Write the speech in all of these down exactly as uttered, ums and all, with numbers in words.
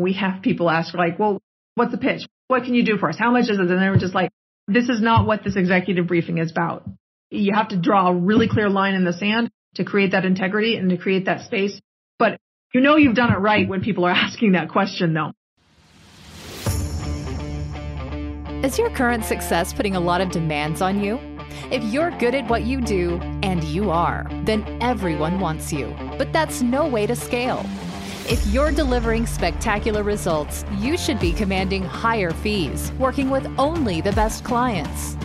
We have people ask like, well, what's the pitch? What can you do for us? How much is it? And they're just like, this is not what this executive briefing is about. You have to draw a really clear line in the sand to create that integrity and to create that space. But you know you've done it right when people are asking that question, though. Is your current success putting a lot of demands on you? If you're good at what you do, and you are, then everyone wants you. But that's no way to scale. If you're delivering spectacular results, you should be commanding higher fees, working with only the best clients.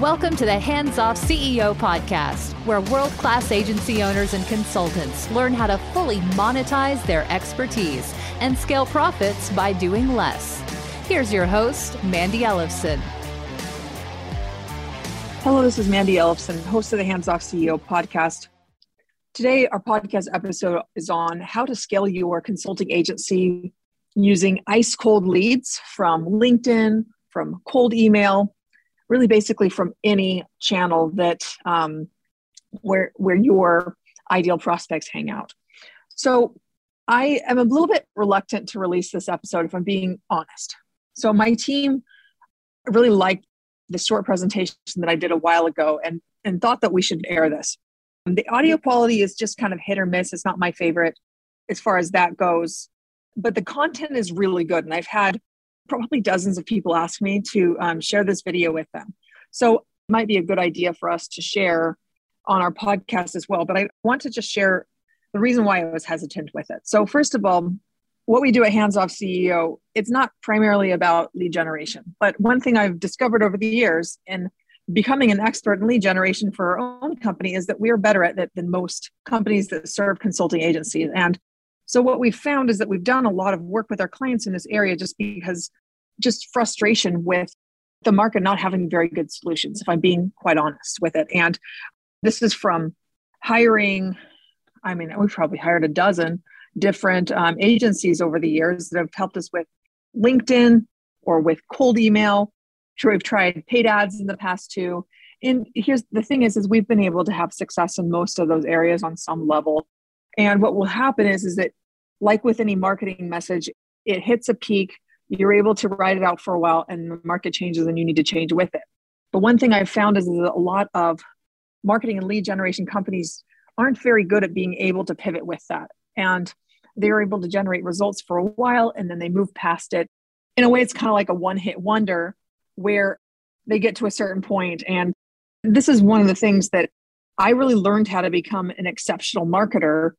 Welcome to the Hands Off C E O podcast, where world-class agency owners and consultants learn how to fully monetize their expertise and scale profits by doing less. Here's your host, Mandy Ellison. Hello, this is Mandy Ellison, host of the Hands Off C E O podcast. Today, our podcast episode is on how to scale your consulting agency using ice cold leads from LinkedIn, from cold email, really basically from any channel that um, where, where your ideal prospects hang out. So I am a little bit reluctant to release this episode if I'm being honest. So my team really liked the short presentation that I did a while ago and, and thought that we should air this. And the audio quality is just kind of hit or miss. It's not my favorite as far as that goes, but the content is really good. And I've had probably dozens of people ask me to um, share this video with them. So it might be a good idea for us to share on our podcast as well, but I want to just share the reason why I was hesitant with it. So first of all, what we do at Hands Off C E O, it's not primarily about lead generation. But one thing I've discovered over the years in becoming an expert in lead generation for our own company is that we are better at it than most companies that serve consulting agencies. And so what we've found is that we've done a lot of work with our clients in this area just because just frustration with the market not having very good solutions, if I'm being quite honest with it. And this is from hiring, I mean, we've probably hired a dozen different um, agencies over the years that have helped us with LinkedIn or with cold email. Sure, we've tried paid ads in the past too. And here's the thing is, is we've been able to have success in most of those areas on some level. And what will happen is, is that like with any marketing message, it hits a peak, you're able to ride it out for a while and the market changes and you need to change with it. But one thing I've found is that a lot of marketing and lead generation companies aren't very good at being able to pivot with that. And they're able to generate results for a while, and then they move past it. In a way, it's kind of like a one-hit wonder where they get to a certain point. And this is one of the things that I really learned how to become an exceptional marketer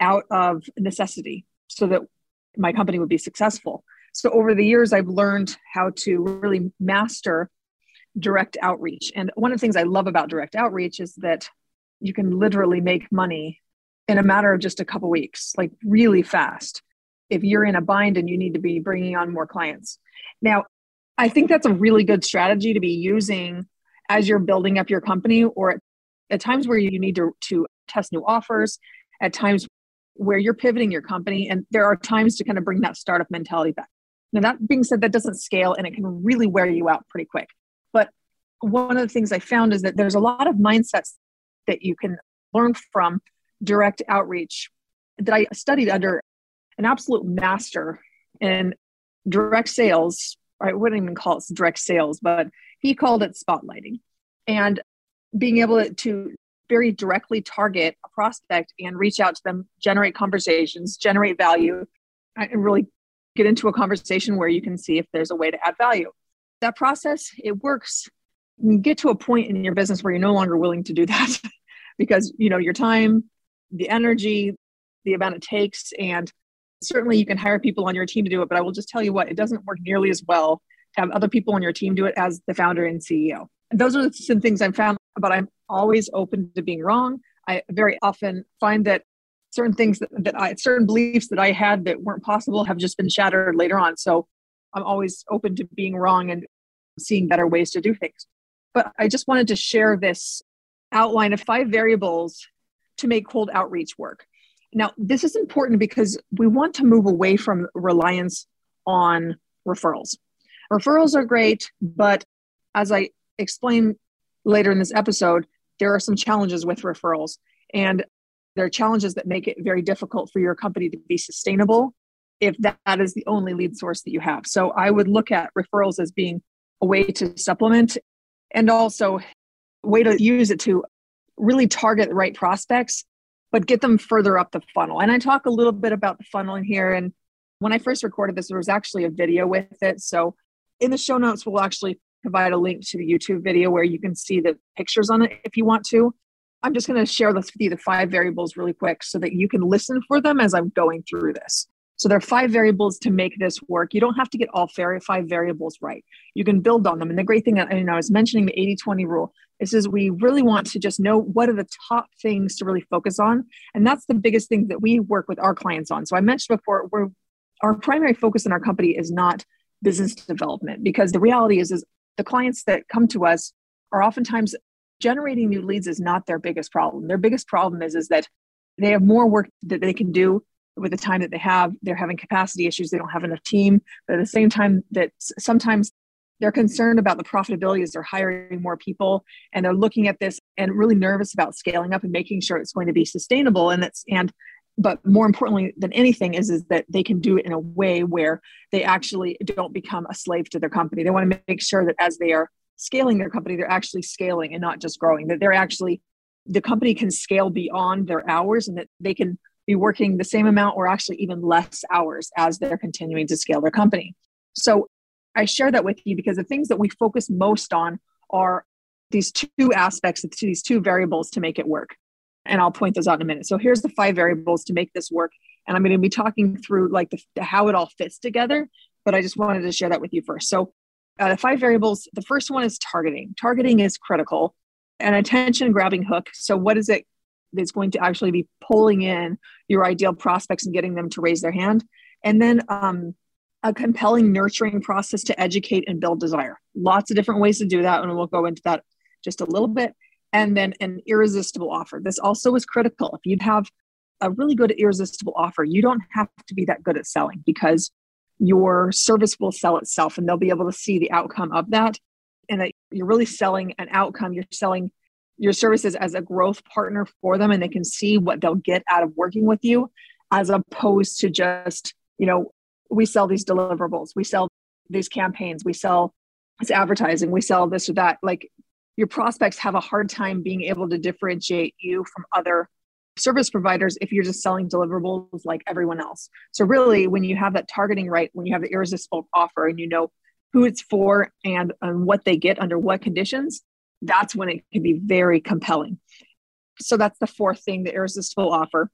out of necessity so that my company would be successful. So over the years, I've learned how to really master direct outreach. And one of the things I love about direct outreach is that you can literally make money in a matter of just a couple weeks, like really fast, if you're in a bind and you need to be bringing on more clients. Now, I think that's a really good strategy to be using as you're building up your company, or at, at times where you need to, to test new offers, at times where you're pivoting your company. And there are times to kind of bring that startup mentality back. Now, that being said, that doesn't scale and it can really wear you out pretty quick. But one of the things I found is that there's a lot of mindsets that you can learn from direct outreach that I studied under an absolute master in direct sales. I wouldn't even call it direct sales, but he called it spotlighting, and being able to very directly target a prospect and reach out to them, generate conversations, generate value, and really get into a conversation where you can see if there's a way to add value. That process, it works. You get to a point in your business where you're no longer willing to do that because, you know, your time, the energy, the amount it takes, and certainly you can hire people on your team to do it, but I will just tell you what, it doesn't work nearly as well to have other people on your team do it as the founder and C E O. And those are some things I've found, but I'm always open to being wrong. I very often find that certain things that, that I, certain beliefs that I had that weren't possible have just been shattered later on. So I'm always open to being wrong and seeing better ways to do things. But I just wanted to share this outline of five variables to make cold outreach work. Now, this is important because we want to move away from reliance on referrals. Referrals are great, but as I explain later in this episode, there are some challenges with referrals, and there are challenges that make it very difficult for your company to be sustainable if that, that is the only lead source that you have. So I would look at referrals as being a way to supplement and also a way to use it to really target the right prospects, but get them further up the funnel. And I talk a little bit about the funnel in here. And when I first recorded this, there was actually a video with it. So in the show notes, we'll actually provide a link to the YouTube video where you can see the pictures on it if you want to. I'm just going to share this with you, the five variables really quick so that you can listen for them as I'm going through this. So there are five variables to make this work. You don't have to get all five variables right. You can build on them. And the great thing, I mean, I was mentioning the eighty twenty rule. This is we really want to just know what are the top things to really focus on. And that's the biggest thing that we work with our clients on. So I mentioned before, we're, our primary focus in our company is not business development, because the reality is, is the clients that come to us are oftentimes generating new leads is not their biggest problem. Their biggest problem is, is that they have more work that they can do with the time that they have. They're having capacity issues. They don't have enough team. But at the same time, that sometimes they're concerned about the profitability as they're hiring more people, and they're looking at this and really nervous about scaling up and making sure it's going to be sustainable. And that's and but more importantly than anything is, is that they can do it in a way where they actually don't become a slave to their company. They want to make sure that as they are scaling their company, they're actually scaling and not just growing, that they're actually, the company can scale beyond their hours and that they can be working the same amount or actually even less hours as they're continuing to scale their company. So I share that with you because the things that we focus most on are these two aspects, these two variables to make it work. And I'll point those out in a minute. So here's the five variables to make this work. And I'm going to be talking through like the, the how it all fits together, but I just wanted to share that with you first. So Uh, the five variables, the first one is targeting. Targeting is critical. An attention-grabbing hook. So what is it that's going to actually be pulling in your ideal prospects and getting them to raise their hand? And then um, a compelling nurturing process to educate and build desire. Lots of different ways to do that, and we'll go into that just a little bit. And then an irresistible offer. This also is critical. If you have a really good irresistible offer, you don't have to be that good at selling because your service will sell itself and they'll be able to see the outcome of that. And that you're really selling an outcome. You're selling your services as a growth partner for them, and they can see what they'll get out of working with you as opposed to just, you know, we sell these deliverables, we sell these campaigns, we sell this advertising, we sell this or that. Like your prospects have a hard time being able to differentiate you from other service providers if you're just selling deliverables like everyone else. So really, when you have that targeting right, when you have the irresistible offer and you know who it's for and, and what they get under what conditions, that's when it can be very compelling. So that's the fourth thing, the irresistible offer.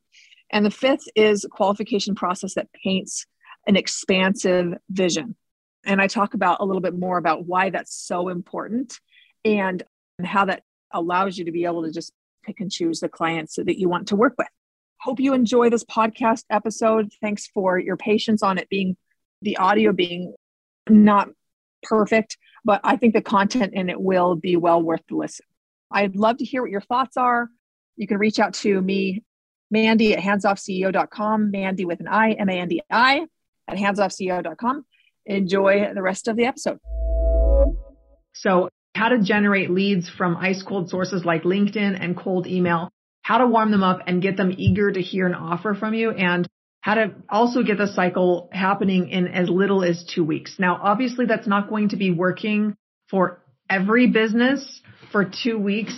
And the fifth is a qualification process that paints an expansive vision. And I talk about a little bit more about why that's so important and how that allows you to be able to just pick and choose the clients that you want to work with. Hope you enjoy this podcast episode. Thanks for your patience on it being, the audio being not perfect, but I think the content in it will be well worth the listen. I'd love to hear what your thoughts are. You can reach out to me, Mandy at hands off C E O dot com, Mandy with an I, M A N D I, at hands off C E O dot com. Enjoy the rest of the episode. So how to generate leads from ice cold sources like LinkedIn and cold email, how to warm them up and get them eager to hear an offer from you, and how to also get the cycle happening in as little as two weeks. Now, obviously that's not going to be working for every business for two weeks,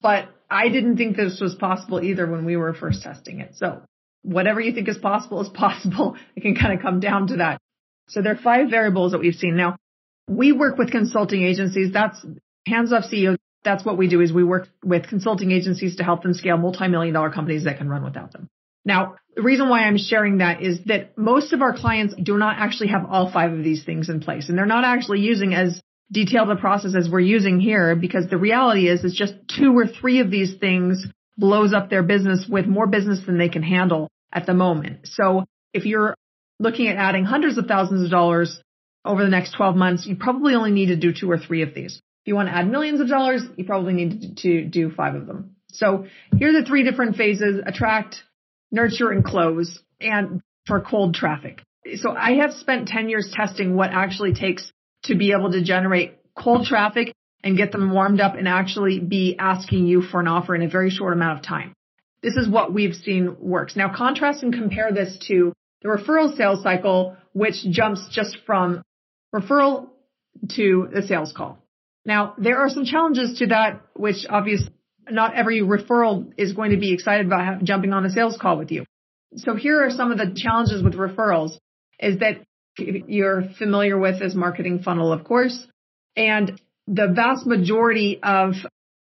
but I didn't think this was possible either when we were first testing it. So whatever you think is possible is possible. It can kind of come down to that. So there are five variables that we've seen. Now, we work with consulting agencies. That's Hands Off C E O. That's what we do, is we work with consulting agencies to help them scale multi-million dollar companies that can run without them. Now, the reason why I'm sharing that is that most of our clients do not actually have all five of these things in place. And they're not actually using as detailed a process as we're using here, because the reality is, it's just two or three of these things blows up their business with more business than they can handle at the moment. So if you're looking at adding hundreds of thousands of dollars over the next twelve months, you probably only need to do two or three of these. If you want to add millions of dollars, you probably need to do five of them. So here are the three different phases: attract, nurture, and close, and for cold traffic. So I have spent ten years testing what actually takes to be able to generate cold traffic and get them warmed up and actually be asking you for an offer in a very short amount of time. This is what we've seen works. Now contrast and compare this to The referral sales cycle, which jumps just from referral to the sales call. Now, there are some challenges to that, which obviously not every referral is going to be excited about jumping on a sales call with you. So here are some of the challenges with referrals is that you're familiar with is marketing funnel, of course, and the vast majority of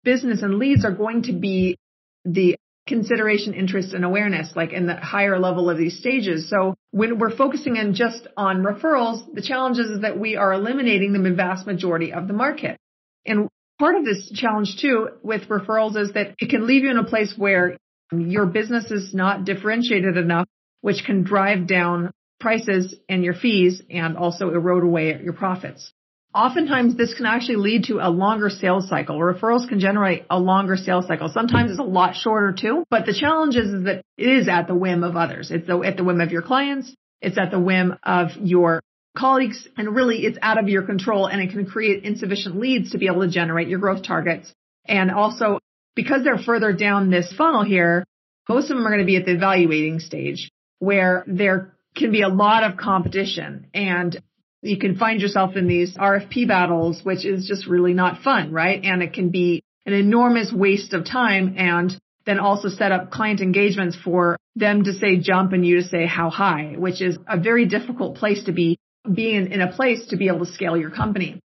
business and leads are going to be the consideration, interest, and awareness, like in the higher level of these stages. So when we're focusing in just on referrals, the challenge is that we are eliminating the vast majority of the market. And part of this challenge too with referrals is that it can leave you in a place where your business is not differentiated enough, which can drive down prices and your fees and also erode away your profits. Oftentimes, this can actually lead to a longer sales cycle. Referrals can generate a longer sales cycle. Sometimes it's a lot shorter too, but the challenge is, is that it is at the whim of others. It's at the whim of your clients. It's at the whim of your colleagues. And really, it's out of your control, and it can create insufficient leads to be able to generate your growth targets. And also, because they're further down this funnel here, most of them are going to be at the evaluating stage, where there can be a lot of competition, and you can find yourself in these R F P battles, which is just really not fun, right? And it can be an enormous waste of time, and then also set up client engagements for them to say jump and you to say how high, which is a very difficult place to be, being in a place to be able to scale your company.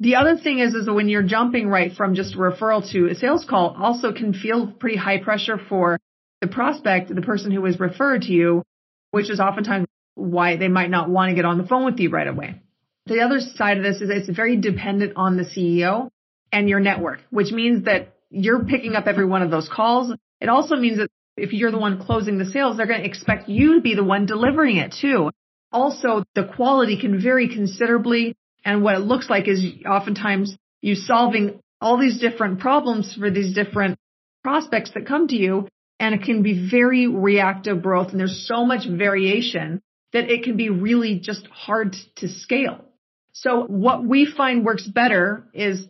The other thing is, is that when you're jumping right from just a referral to a sales call, also can feel pretty high pressure for the prospect, the person who was referred to you, which is oftentimes why they might not want to get on the phone with you right away. The other side of this is it's very dependent on the C E O and your network, which means that you're picking up every one of those calls. It also means that if you're the one closing the sales, they're going to expect you to be the one delivering it too. Also, the quality can vary considerably. And what it looks like is oftentimes you solving all these different problems for these different prospects that come to you. And it can be very reactive growth. And there's so much variation that it can be really just hard to scale. So what we find works better is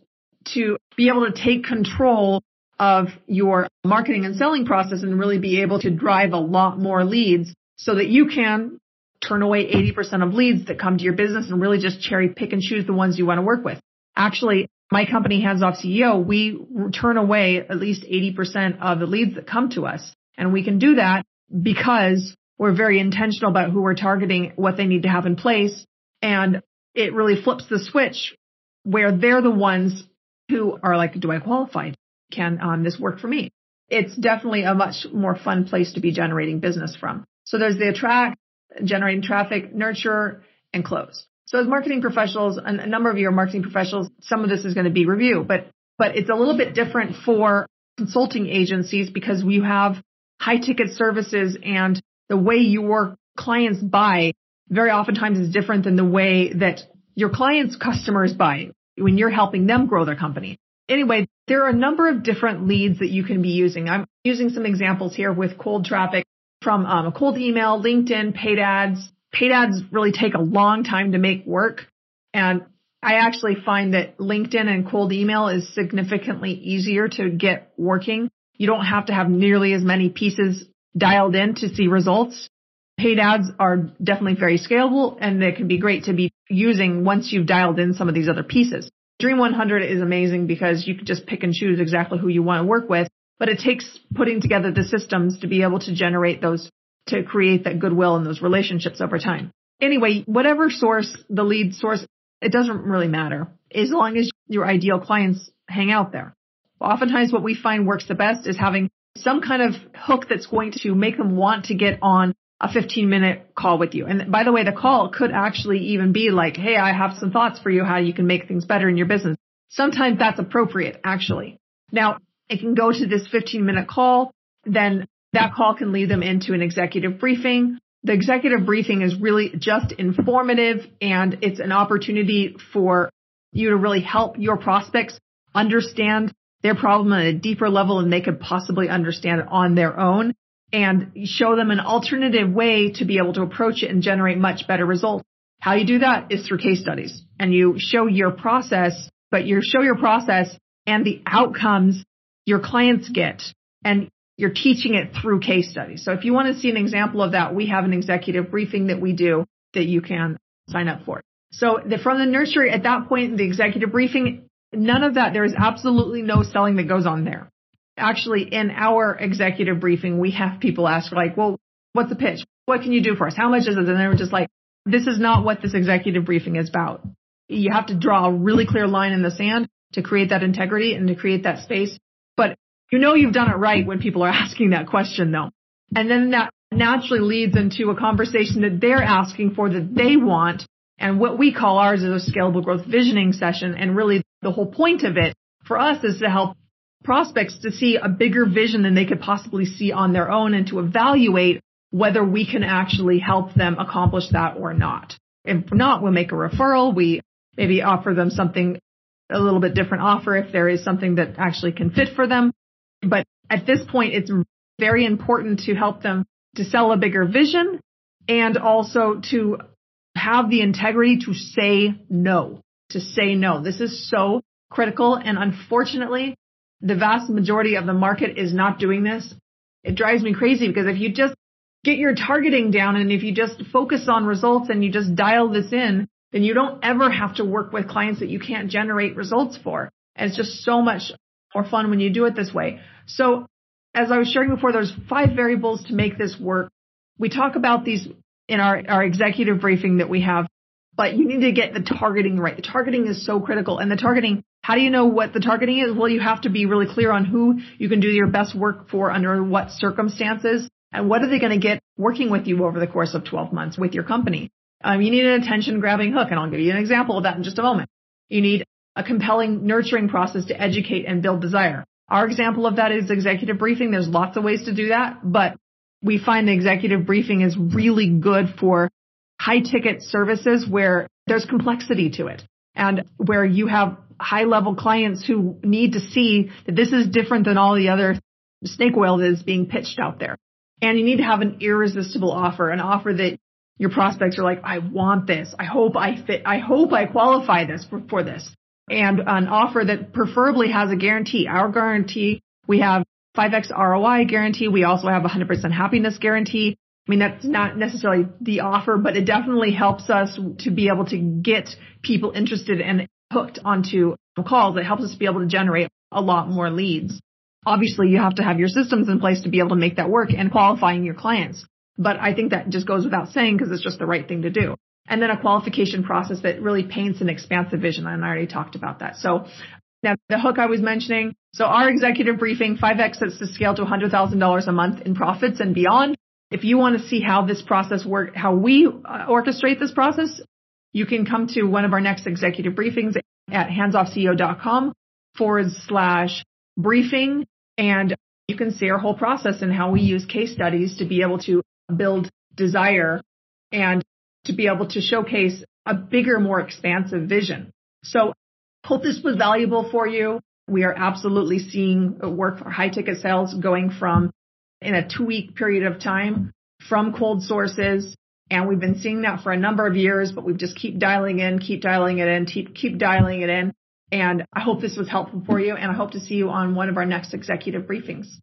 to be able to take control of your marketing and selling process and really be able to drive a lot more leads so that you can turn away eighty percent of leads that come to your business and really just cherry pick and choose the ones you want to work with. Actually, my company, Hands Off C E O, we turn away at least eighty percent of the leads that come to us. And we can do that because we're very intentional about who we're targeting, what they need to have in place, and it really flips the switch where they're the ones who are like, do I qualify? Can um, this work for me? It's definitely a much more fun place to be generating business from. So there's the attract, generating traffic, nurture, and close. So as marketing professionals, a number of you are marketing professionals, some of this is going to be review, but but it's a little bit different for consulting agencies because you have high ticket services, and the way your clients buy very oftentimes is different than the way that your clients' customers buy when you're helping them grow their company. Anyway, there are a number of different leads that you can be using. I'm using some examples here with cold traffic from um, a cold email, LinkedIn, paid ads. Paid ads really take a long time to make work. And I actually find that LinkedIn and cold email is significantly easier to get working. You don't have to have nearly as many pieces dialed in to see results. Paid ads are definitely very scalable, and they can be great to be using once you've dialed in some of these other pieces. Dream one hundred is amazing because you can just pick and choose exactly who you want to work with, but it takes putting together the systems to be able to generate those, to create that goodwill and those relationships over time. Anyway, whatever source, the lead source, it doesn't really matter as long as your ideal clients hang out there. Oftentimes what we find works the best is having some kind of hook that's going to make them want to get on a fifteen minute call with you. And by the way, the call could actually even be like, hey, I have some thoughts for you, how you can make things better in your business. Sometimes that's appropriate, actually. Now, it can go to this fifteen minute call. Then that call can lead them into an executive briefing. The executive briefing is really just informative, and it's an opportunity for you to really help your prospects understand their problem at a deeper level than they could possibly understand it on their own, and show them an alternative way to be able to approach it and generate much better results. How you do that is through case studies, and you show your process, but you show your process and the outcomes your clients get. And You're teaching it through case studies. So if you want to see an example of that, we have an executive briefing that we do that you can sign up for. So the, from the nursery, at that point, the executive briefing, none of that, there is absolutely no selling that goes on there. Actually, in our executive briefing, we have people ask like, well, what's the pitch? What can you do for us? How much is it? And they were just like, this is not what this executive briefing is about. You have to draw a really clear line in the sand to create that integrity and to create that space. But you know you've done it right when people are asking that question, though. And then that naturally leads into a conversation that they're asking for, that they want. And what we call ours is a scalable growth visioning session. And really, the whole point of it for us is to help prospects to see a bigger vision than they could possibly see on their own, and to evaluate whether we can actually help them accomplish that or not. If not, we'll make a referral. We maybe offer them something, a little bit different offer, if there is something that actually can fit for them. But at this point, it's very important to help them to sell a bigger vision, and also to have the integrity to say no, to say no. This is so critical. And unfortunately, the vast majority of the market is not doing this. It drives me crazy, because if you just get your targeting down, and if you just focus on results and you just dial this in, then you don't ever have to work with clients that you can't generate results for. And it's just so much more fun when you do it this way. So as I was sharing before, there's five variables to make this work. We talk about these in our, our executive briefing that we have, but you need to get the targeting right. The targeting is so critical. And the targeting, how do you know what the targeting is? Well, you have to be really clear on who you can do your best work for, under what circumstances, and what are they going to get working with you over the course of twelve months with your company. Um, you need an attention-grabbing hook, and I'll give you an example of that in just a moment. You need a compelling nurturing process to educate and build desire. Our example of that is executive briefing. There's lots of ways to do that, but we find the executive briefing is really good for high-ticket services where there's complexity to it, and where you have high-level clients who need to see that this is different than all the other snake oil that is being pitched out there. And you need to have an irresistible offer, an offer that your prospects are like, I want this. I hope I fit. I hope I qualify this for, for this. And an offer that preferably has a guarantee. Our guarantee, we have five X R O I guarantee. We also have one hundred percent happiness guarantee. I mean, that's not necessarily the offer, but it definitely helps us to be able to get people interested and hooked onto calls. It helps us be able to generate a lot more leads. Obviously, you have to have your systems in place to be able to make that work, and qualifying your clients. But I think that just goes without saying, because it's just the right thing to do. And then a qualification process that really paints an expansive vision. And I already talked about that. So now the hook I was mentioning. So our executive briefing, five exits to scale to one hundred thousand dollars a month in profits and beyond. If you want to see how this process works, how we orchestrate this process, you can come to one of our next executive briefings at hands off C E O dot com forward slash briefing. And you can see our whole process and how we use case studies to be able to build desire and to be able to showcase a bigger, more expansive vision. So hope this was valuable for you. We are absolutely seeing work for high ticket sales going from, in a two week period of time, from cold sources. And we've been seeing that for a number of years, but we just keep dialing in, keep dialing it in, keep, keep dialing it in. And I hope this was helpful for you. And I hope to see you on one of our next executive briefings.